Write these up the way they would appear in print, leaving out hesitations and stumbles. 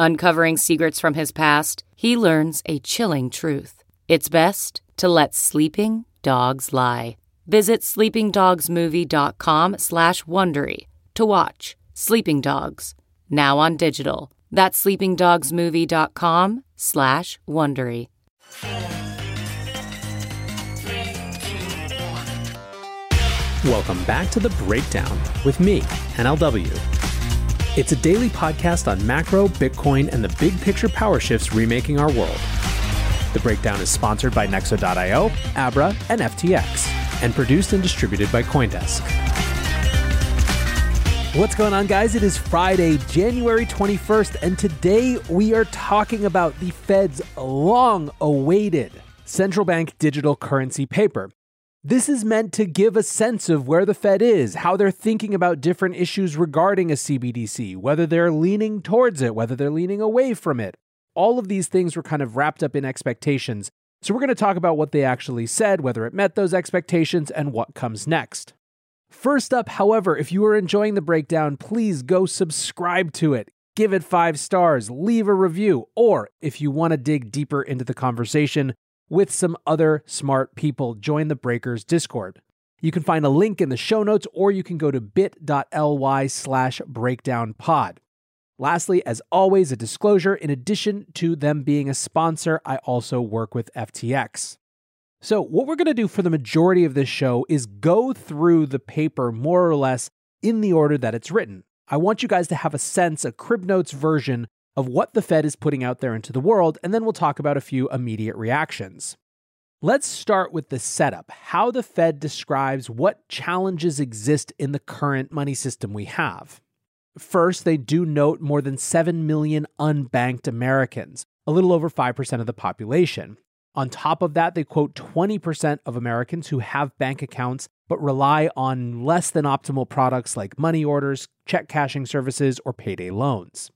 Uncovering secrets from his past, he learns a chilling truth. It's best to let sleeping dogs lie. Visit sleepingdogsmovie.com/Wondery to watch Sleeping Dogs, now on digital. That's sleepingdogsmovie.com/Wondery. Welcome back to The Breakdown with me, NLW. It's a daily podcast on macro, Bitcoin, and the big picture power shifts remaking our world. The Breakdown is sponsored by Nexo.io, Abra, and FTX, and produced and distributed by Coindesk. What's going on, guys? It is Friday, January 21st, and today we are talking about the Fed's long-awaited central bank digital currency paper. This is meant to give a sense of where the Fed is, how they're thinking about different issues regarding a CBDC, whether they're leaning towards it, whether they're leaning away from it. All of these things were kind of wrapped up in expectations. So we're going to talk about what they actually said, whether it met those expectations, and what comes next. First up, however, if you are enjoying The Breakdown, please go subscribe to it. Give it 5 stars, leave a review, or if you want to dig deeper into the conversation with some other smart people, join the Breakers Discord. You can find a link in the show notes, or you can go to bit.ly/breakdownpod. Lastly, as always, a disclosure: in addition to them being a sponsor, I also work with FTX. So what we're going to do for the majority of this show is go through the paper more or less in the order that it's written. I want you guys to have a sense, a crib notes version of what the Fed is putting out there into the world, and then we'll talk about a few immediate reactions. Let's start with the setup, how the Fed describes what challenges exist in the current money system we have. First, they do note more than 7 million unbanked Americans, a little over 5% of the population. On top of that, they quote 20% of Americans who have bank accounts but rely on less than optimal products like money orders, check cashing services, or payday loans.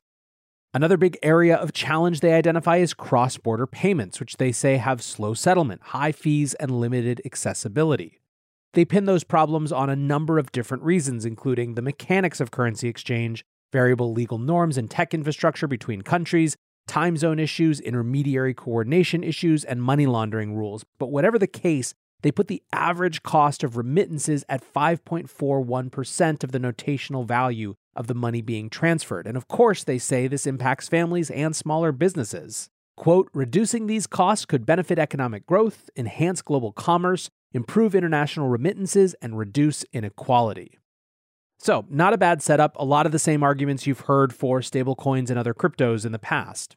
Another big area of challenge they identify is cross-border payments, which they say have slow settlement, high fees, and limited accessibility. They pin those problems on a number of different reasons, including the mechanics of currency exchange, variable legal norms and tech infrastructure between countries, time zone issues, intermediary coordination issues, and money laundering rules. But whatever the case, they put the average cost of remittances at 5.41% of the notational value of the money being transferred. And of course, they say this impacts families and smaller businesses. Quote, reducing these costs could benefit economic growth, enhance global commerce, improve international remittances, and reduce inequality. So, not a bad setup. A lot of the same arguments you've heard for stablecoins and other cryptos in the past.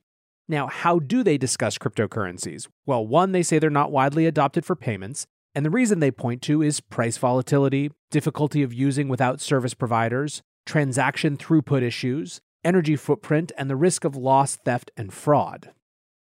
Now, how do they discuss cryptocurrencies? Well, one, they say they're not widely adopted for payments. And the reason they point to is price volatility, difficulty of using without service providers, transaction throughput issues, energy footprint, and the risk of loss, theft, and fraud.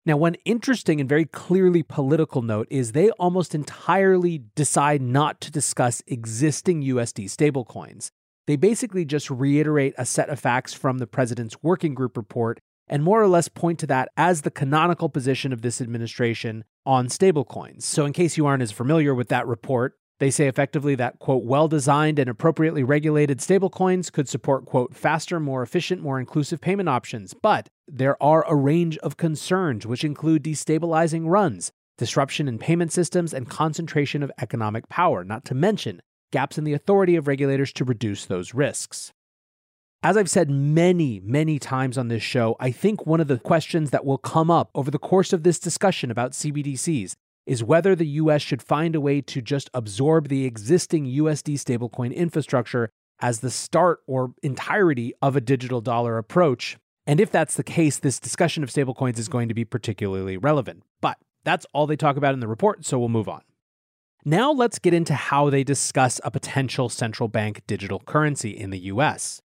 Now, one interesting and very clearly political note is they almost entirely decide not to discuss existing USD stablecoins. They basically just reiterate a set of facts from the president's working group report and more or less point to that as the canonical position of this administration on stablecoins. So in case you aren't as familiar with that report, they say effectively that, quote, well-designed and appropriately regulated stablecoins could support, quote, faster, more efficient, more inclusive payment options. But there are a range of concerns, which include destabilizing runs, disruption in payment systems, and concentration of economic power, not to mention gaps in the authority of regulators to reduce those risks. As I've said many, many times on this show, I think one of the questions that will come up over the course of this discussion about CBDCs is whether the US should find a way to just absorb the existing USD stablecoin infrastructure as the start or entirety of a digital dollar approach. And if that's the case, this discussion of stablecoins is going to be particularly relevant. But that's all they talk about in the report, so we'll move on. Now let's get into how they discuss a potential central bank digital currency in the US.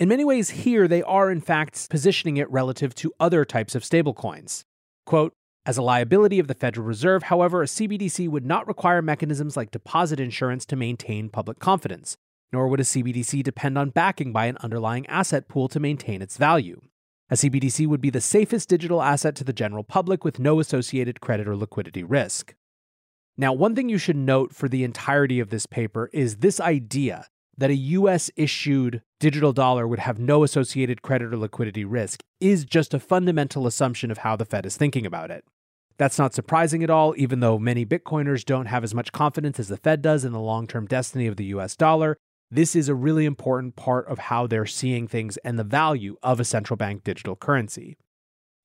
In many ways here, they are in fact positioning it relative to other types of stablecoins. Quote, as a liability of the Federal Reserve, however, a CBDC would not require mechanisms like deposit insurance to maintain public confidence, nor would a CBDC depend on backing by an underlying asset pool to maintain its value. A CBDC would be the safest digital asset to the general public with no associated credit or liquidity risk. Now, one thing you should note for the entirety of this paper is this idea that a US-issued digital dollar would have no associated credit or liquidity risk is just a fundamental assumption of how the Fed is thinking about it. That's not surprising at all, even though many Bitcoiners don't have as much confidence as the Fed does in the long-term destiny of the US dollar. This is a really important part of how they're seeing things and the value of a central bank digital currency.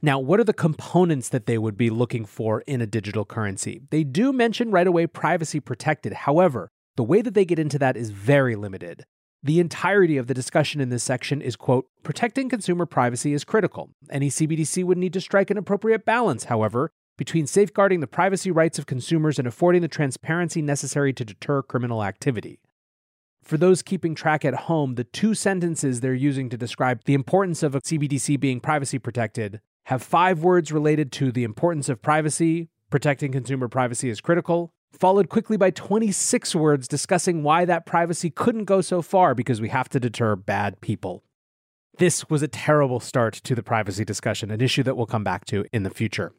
Now, what are the components that they would be looking for in a digital currency? They do mention right away privacy protected. However, the way that they get into that is very limited. The entirety of the discussion in this section is, quote, protecting consumer privacy is critical. Any CBDC would need to strike an appropriate balance, however, between safeguarding the privacy rights of consumers and affording the transparency necessary to deter criminal activity. For those keeping track at home, the two sentences they're using to describe the importance of a CBDC being privacy protected have 5 words related to the importance of privacy, protecting consumer privacy is critical, followed quickly by 26 words discussing why that privacy couldn't go so far because we have to deter bad people. This was a terrible start to the privacy discussion, an issue that we'll come back to in the future.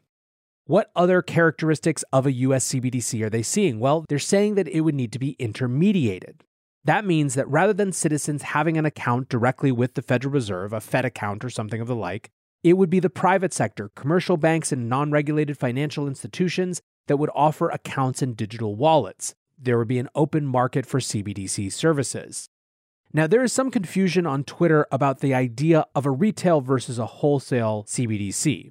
What other characteristics of a US CBDC are they seeing? Well, they're saying that it would need to be intermediated. That means that rather than citizens having an account directly with the Federal Reserve, a Fed account or something of the like, it would be the private sector, commercial banks and non-regulated financial institutions that would offer accounts and digital wallets. There would be an open market for CBDC services. Now, there is some confusion on Twitter about the idea of a retail versus a wholesale CBDC.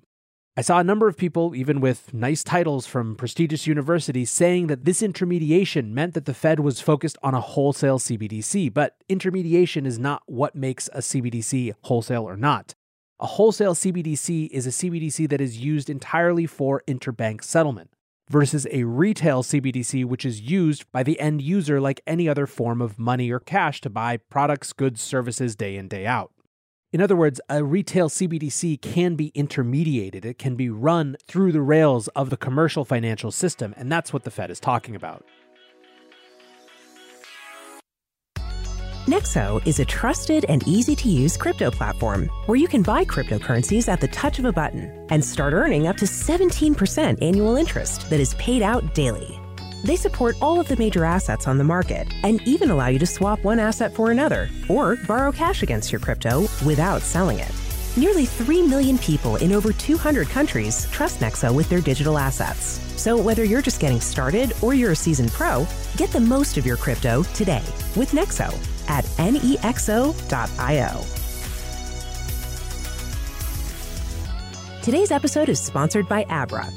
I saw a number of people, even with nice titles from prestigious universities, saying that this intermediation meant that the Fed was focused on a wholesale CBDC, but intermediation is not what makes a CBDC wholesale or not. A wholesale CBDC is a CBDC that is used entirely for interbank settlement, versus a retail CBDC which is used by the end user like any other form of money or cash to buy products, goods, services day in, day out. In other words, a retail CBDC can be intermediated. It can be run through the rails of the commercial financial system, and that's what the Fed is talking about. Nexo is a trusted and easy-to-use crypto platform where you can buy cryptocurrencies at the touch of a button and start earning up to 17% annual interest that is paid out daily. They support all of the major assets on the market and even allow you to swap one asset for another or borrow cash against your crypto without selling it. Nearly 3 million people in over 200 countries trust Nexo with their digital assets. So whether you're just getting started or you're a seasoned pro, get the most of your crypto today with Nexo at nexo.io. Today's episode is sponsored by Abra.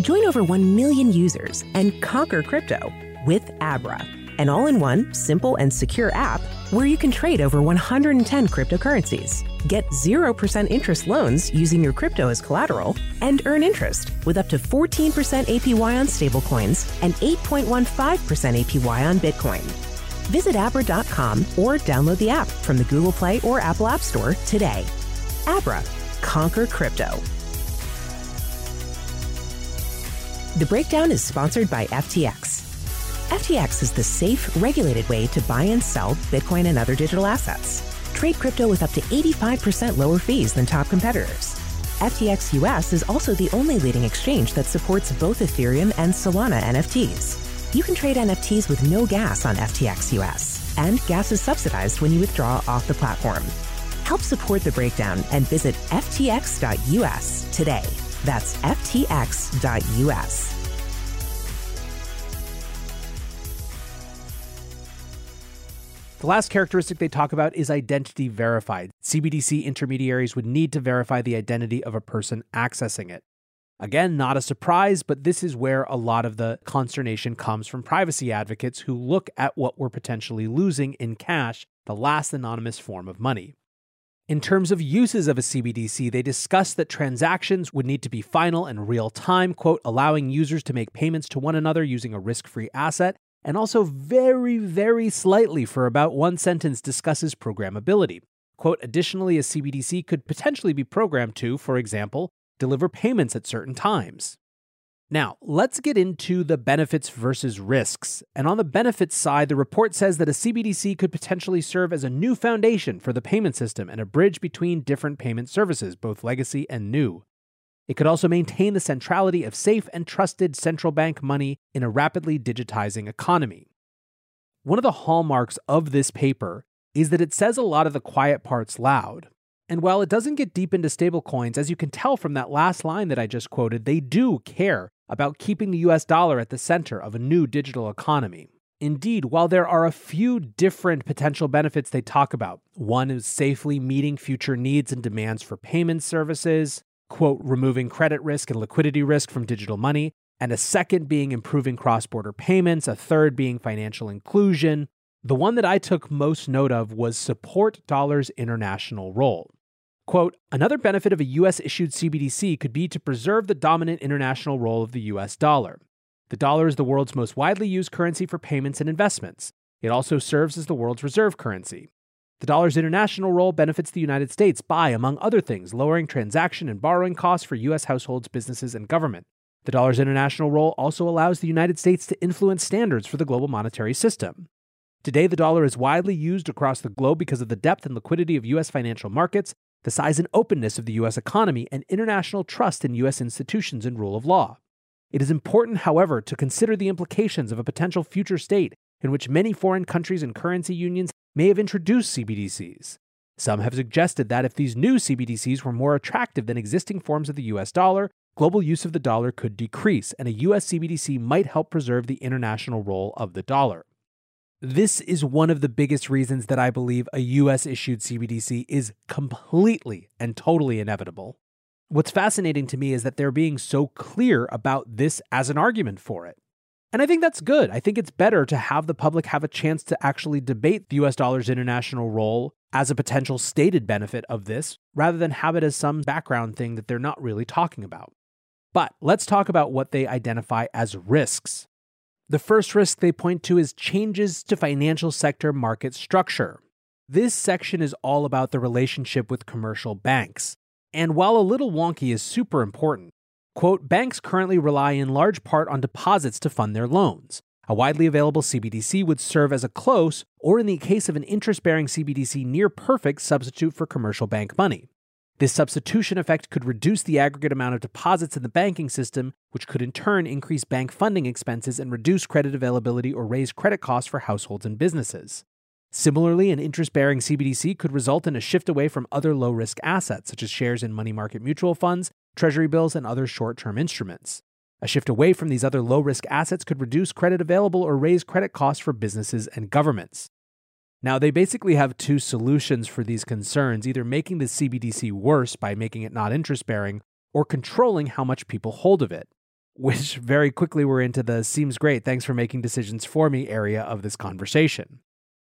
Join over 1 million users and conquer crypto with Abra, an all-in-one, simple and secure app where you can trade over 110 cryptocurrencies, get 0% interest loans using your crypto as collateral, and earn interest with up to 14% APY on stablecoins and 8.15% APY on Bitcoin. Visit Abra.com or download the app from the Google Play or Apple App Store today. Abra, conquer crypto. The Breakdown is sponsored by FTX. FTX is the safe, regulated way to buy and sell Bitcoin and other digital assets. Trade crypto with up to 85% lower fees than top competitors. FTX US is also the only leading exchange that supports both Ethereum and Solana NFTs. You can trade NFTs with no gas on FTX US, and gas is subsidized when you withdraw off the platform. Help support The Breakdown and visit FTX.us today. That's FTX.us. The last characteristic they talk about is identity verified. CBDC intermediaries would need to verify the identity of a person accessing it. Again, not a surprise, but this is where a lot of the consternation comes from privacy advocates who look at what we're potentially losing in cash, the last anonymous form of money. In terms of uses of a CBDC, they discussed that transactions would need to be final and real-time, quote, allowing users to make payments to one another using a risk-free asset, and also very, very slightly for about one sentence discusses programmability. Quote, additionally, a CBDC could potentially be programmed to, for example, deliver payments at certain times. Now, let's get into the benefits versus risks. And on the benefits side, the report says that a CBDC could potentially serve as a new foundation for the payment system and a bridge between different payment services, both legacy and new. It could also maintain the centrality of safe and trusted central bank money in a rapidly digitizing economy. One of the hallmarks of this paper is that it says a lot of the quiet parts loud. And while it doesn't get deep into stablecoins, as you can tell from that last line that I just quoted, they do care about keeping the US dollar at the center of a new digital economy. Indeed, while there are a few different potential benefits they talk about, one is safely meeting future needs and demands for payment services, quote, removing credit risk and liquidity risk from digital money, and a second being improving cross-border payments, a third being financial inclusion. The one that I took most note of was support dollar's international role. Quote, another benefit of a U.S.-issued CBDC could be to preserve the dominant international role of the U.S. dollar. The dollar is the world's most widely used currency for payments and investments. It also serves as the world's reserve currency. The dollar's international role benefits the United States by, among other things, lowering transaction and borrowing costs for U.S. households, businesses, and government. The dollar's international role also allows the United States to influence standards for the global monetary system. Today, the dollar is widely used across the globe because of the depth and liquidity of U.S. financial markets, the size and openness of the U.S. economy, and international trust in U.S. institutions and rule of law. It is important, however, to consider the implications of a potential future state in which many foreign countries and currency unions may have introduced CBDCs. Some have suggested that if these new CBDCs were more attractive than existing forms of the U.S. dollar, global use of the dollar could decrease, and a U.S. CBDC might help preserve the international role of the dollar. This is one of the biggest reasons that I believe a U.S.-issued CBDC is completely and totally inevitable. What's fascinating to me is that they're being so clear about this as an argument for it. And I think that's good. I think it's better to have the public have a chance to actually debate the U.S. dollar's international role as a potential stated benefit of this, rather than have it as some background thing that they're not really talking about. But let's talk about what they identify as risks. The first risk they point to is changes to financial sector market structure. This section is all about the relationship with commercial banks. And while a little wonky is super important, quote, banks currently rely in large part on deposits to fund their loans. A widely available CBDC would serve as a close, or in the case of an interest-bearing CBDC, near-perfect substitute for commercial bank money. This substitution effect could reduce the aggregate amount of deposits in the banking system, which could in turn increase bank funding expenses and reduce credit availability or raise credit costs for households and businesses. Similarly, an interest-bearing CBDC could result in a shift away from other low-risk assets, such as shares in money market mutual funds, treasury bills, and other short-term instruments. A shift away from these other low-risk assets could reduce credit available or raise credit costs for businesses and governments. Now, they basically have two solutions for these concerns, either making the CBDC worse by making it not interest-bearing or controlling how much people hold of it, which very quickly we're into the seems great, thanks for making decisions for me area of this conversation.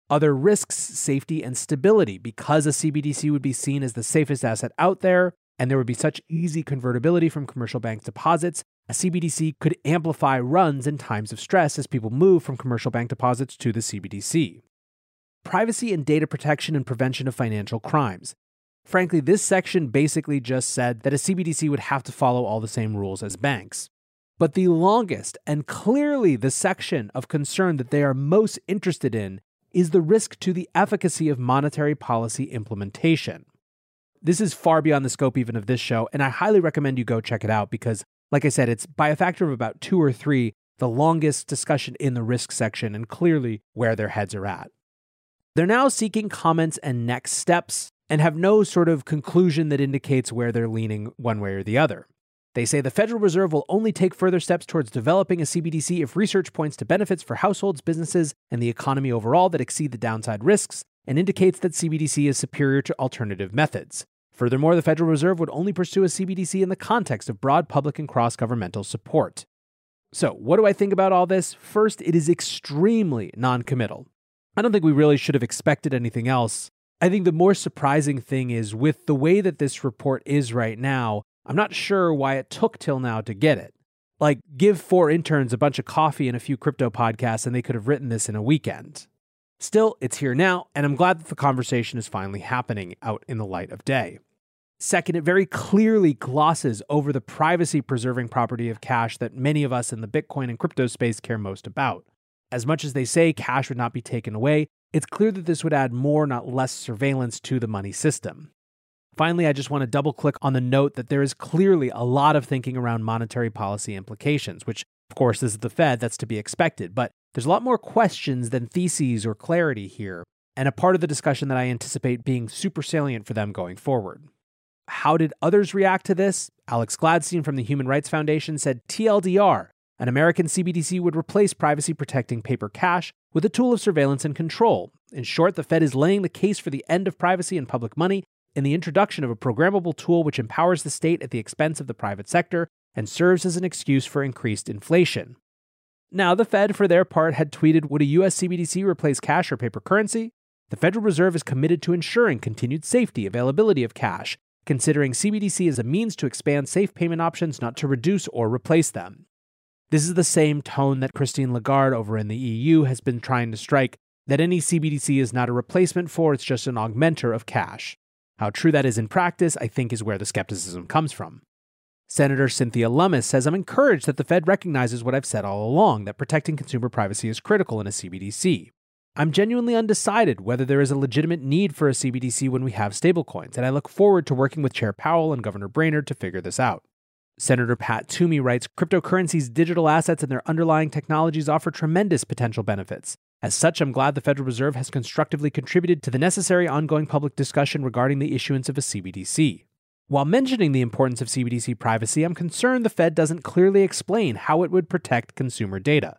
Other risks, safety and stability, because a CBDC would be seen as the safest asset out there, and there would be such easy convertibility from commercial bank deposits, a CBDC could amplify runs in times of stress as people move from commercial bank deposits to the CBDC. Privacy and data protection and prevention of financial crimes. Frankly, this section basically just said that a CBDC would have to follow all the same rules as banks. But the longest and clearly the section of concern that they are most interested in is the risk to the efficacy of monetary policy implementation. This is far beyond the scope even of this show, and I highly recommend you go check it out because, like I said, it's by a factor of about 2 or 3, the longest discussion in the risk section and clearly where their heads are at. They're now seeking comments and next steps and have no sort of conclusion that indicates where they're leaning one way or the other. They say the Federal Reserve will only take further steps towards developing a CBDC if research points to benefits for households, businesses, and the economy overall that exceed the downside risks and indicates that CBDC is superior to alternative methods. Furthermore, the Federal Reserve would only pursue a CBDC in the context of broad public and cross-governmental support. So, what do I think about all this? First, it is extremely non-committal. I don't think we really should have expected anything else. I think the more surprising thing is, with the way that this report is right now, I'm not sure why it took till now to get it. Like, give 4 interns a bunch of coffee and a few crypto podcasts and they could have written this in a weekend. Still, it's here now, and I'm glad that the conversation is finally happening out in the light of day. Second, it very clearly glosses over the privacy-preserving property of cash that many of us in the Bitcoin and crypto space care most about. As much as they say cash would not be taken away, it's clear that this would add more, not less, surveillance to the money system. Finally, I just want to double-click on the note that there is clearly a lot of thinking around monetary policy implications, which, of course, is the Fed, that's to be expected, but there's a lot more questions than theses or clarity here, and a part of the discussion that I anticipate being super salient for them going forward. How did others react to this? Alex Gladstein from the Human Rights Foundation said TLDR, an American CBDC would replace privacy-protecting paper cash with a tool of surveillance and control. In short, the Fed is laying the case for the end of privacy in public money and the introduction of a programmable tool which empowers the state at the expense of the private sector and serves as an excuse for increased inflation. Now, the Fed, for their part, had tweeted, would a U.S. CBDC replace cash or paper currency? The Federal Reserve is committed to ensuring continued safety, availability of cash, considering CBDC as a means to expand safe payment options, not to reduce or replace them. This is the same tone that Christine Lagarde over in the EU has been trying to strike, that any CBDC is not a replacement for, it's just an augmenter of cash. How true that is in practice, I think, is where the skepticism comes from. Senator Cynthia Lummis says, I'm encouraged that the Fed recognizes what I've said all along, that protecting consumer privacy is critical in a CBDC. I'm genuinely undecided whether there is a legitimate need for a CBDC when we have stablecoins, and I look forward to working with Chair Powell and Governor Brainerd to figure this out. Senator Pat Toomey writes, cryptocurrencies, digital assets, and their underlying technologies offer tremendous potential benefits. As such, I'm glad the Federal Reserve has constructively contributed to the necessary ongoing public discussion regarding the issuance of a CBDC. While mentioning the importance of CBDC privacy, I'm concerned the Fed doesn't clearly explain how it would protect consumer data.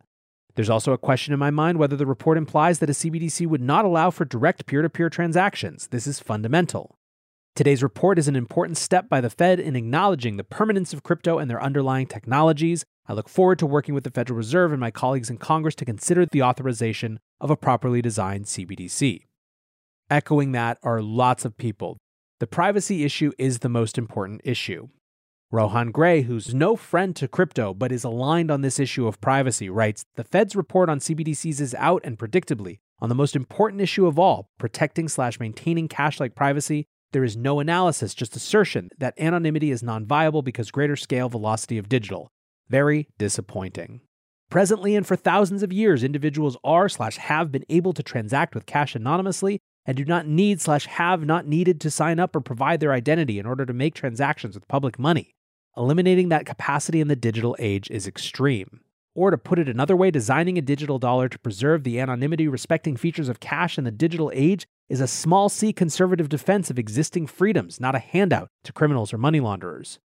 There's also a question in my mind whether the report implies that a CBDC would not allow for direct peer-to-peer transactions. This is fundamental. Today's report is an important step by the Fed in acknowledging the permanence of crypto and their underlying technologies. I look forward to working with the Federal Reserve and my colleagues in Congress to consider the authorization of a properly designed CBDC. Echoing that are lots of people. The privacy issue is the most important issue. Rohan Gray, who's no friend to crypto but is aligned on this issue of privacy, writes, the Fed's report on CBDCs is out and predictably on the most important issue of all, protecting/maintaining cash-like privacy. There is no analysis, just assertion that anonymity is non-viable because greater scale velocity of digital. Very disappointing. Presently and for thousands of years, individuals are/have been able to transact with cash anonymously and do not need/have not needed to sign up or provide their identity in order to make transactions with public money. Eliminating that capacity in the digital age is extreme. Or to put it another way, designing a digital dollar to preserve the anonymity respecting features of cash in the digital age is a small c conservative defense of existing freedoms, not a handout to criminals or money launderers.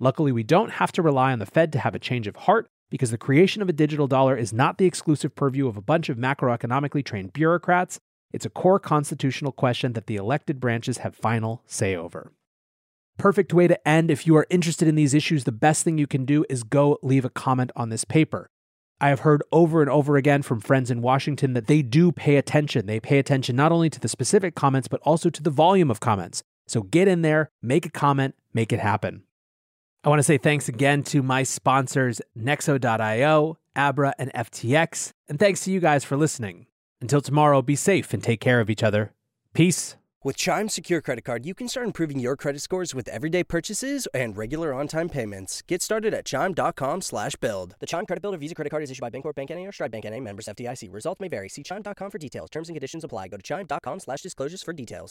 Luckily, we don't have to rely on the Fed to have a change of heart, because the creation of a digital dollar is not the exclusive purview of a bunch of macroeconomically trained bureaucrats. It's a core constitutional question that the elected branches have final say over. Perfect way to end. If you are interested in these issues, the best thing you can do is go leave a comment on this paper. I have heard over and over again from friends in Washington that they do pay attention. They pay attention not only to the specific comments, but also to the volume of comments. So get in there, make a comment, make it happen. I want to say thanks again to my sponsors, Nexo.io, Abra, and FTX. And thanks to you guys for listening. Until tomorrow, be safe and take care of each other. Peace. With Chime's secure credit card, you can start improving your credit scores with everyday purchases and regular on-time payments. Get started at chime.com/build. The Chime Credit Builder Visa Credit Card is issued by Bancorp Bank N.A. or Stride Bank N.A. Members FDIC. Results may vary. See chime.com for details. Terms and conditions apply. Go to chime.com/disclosures for details.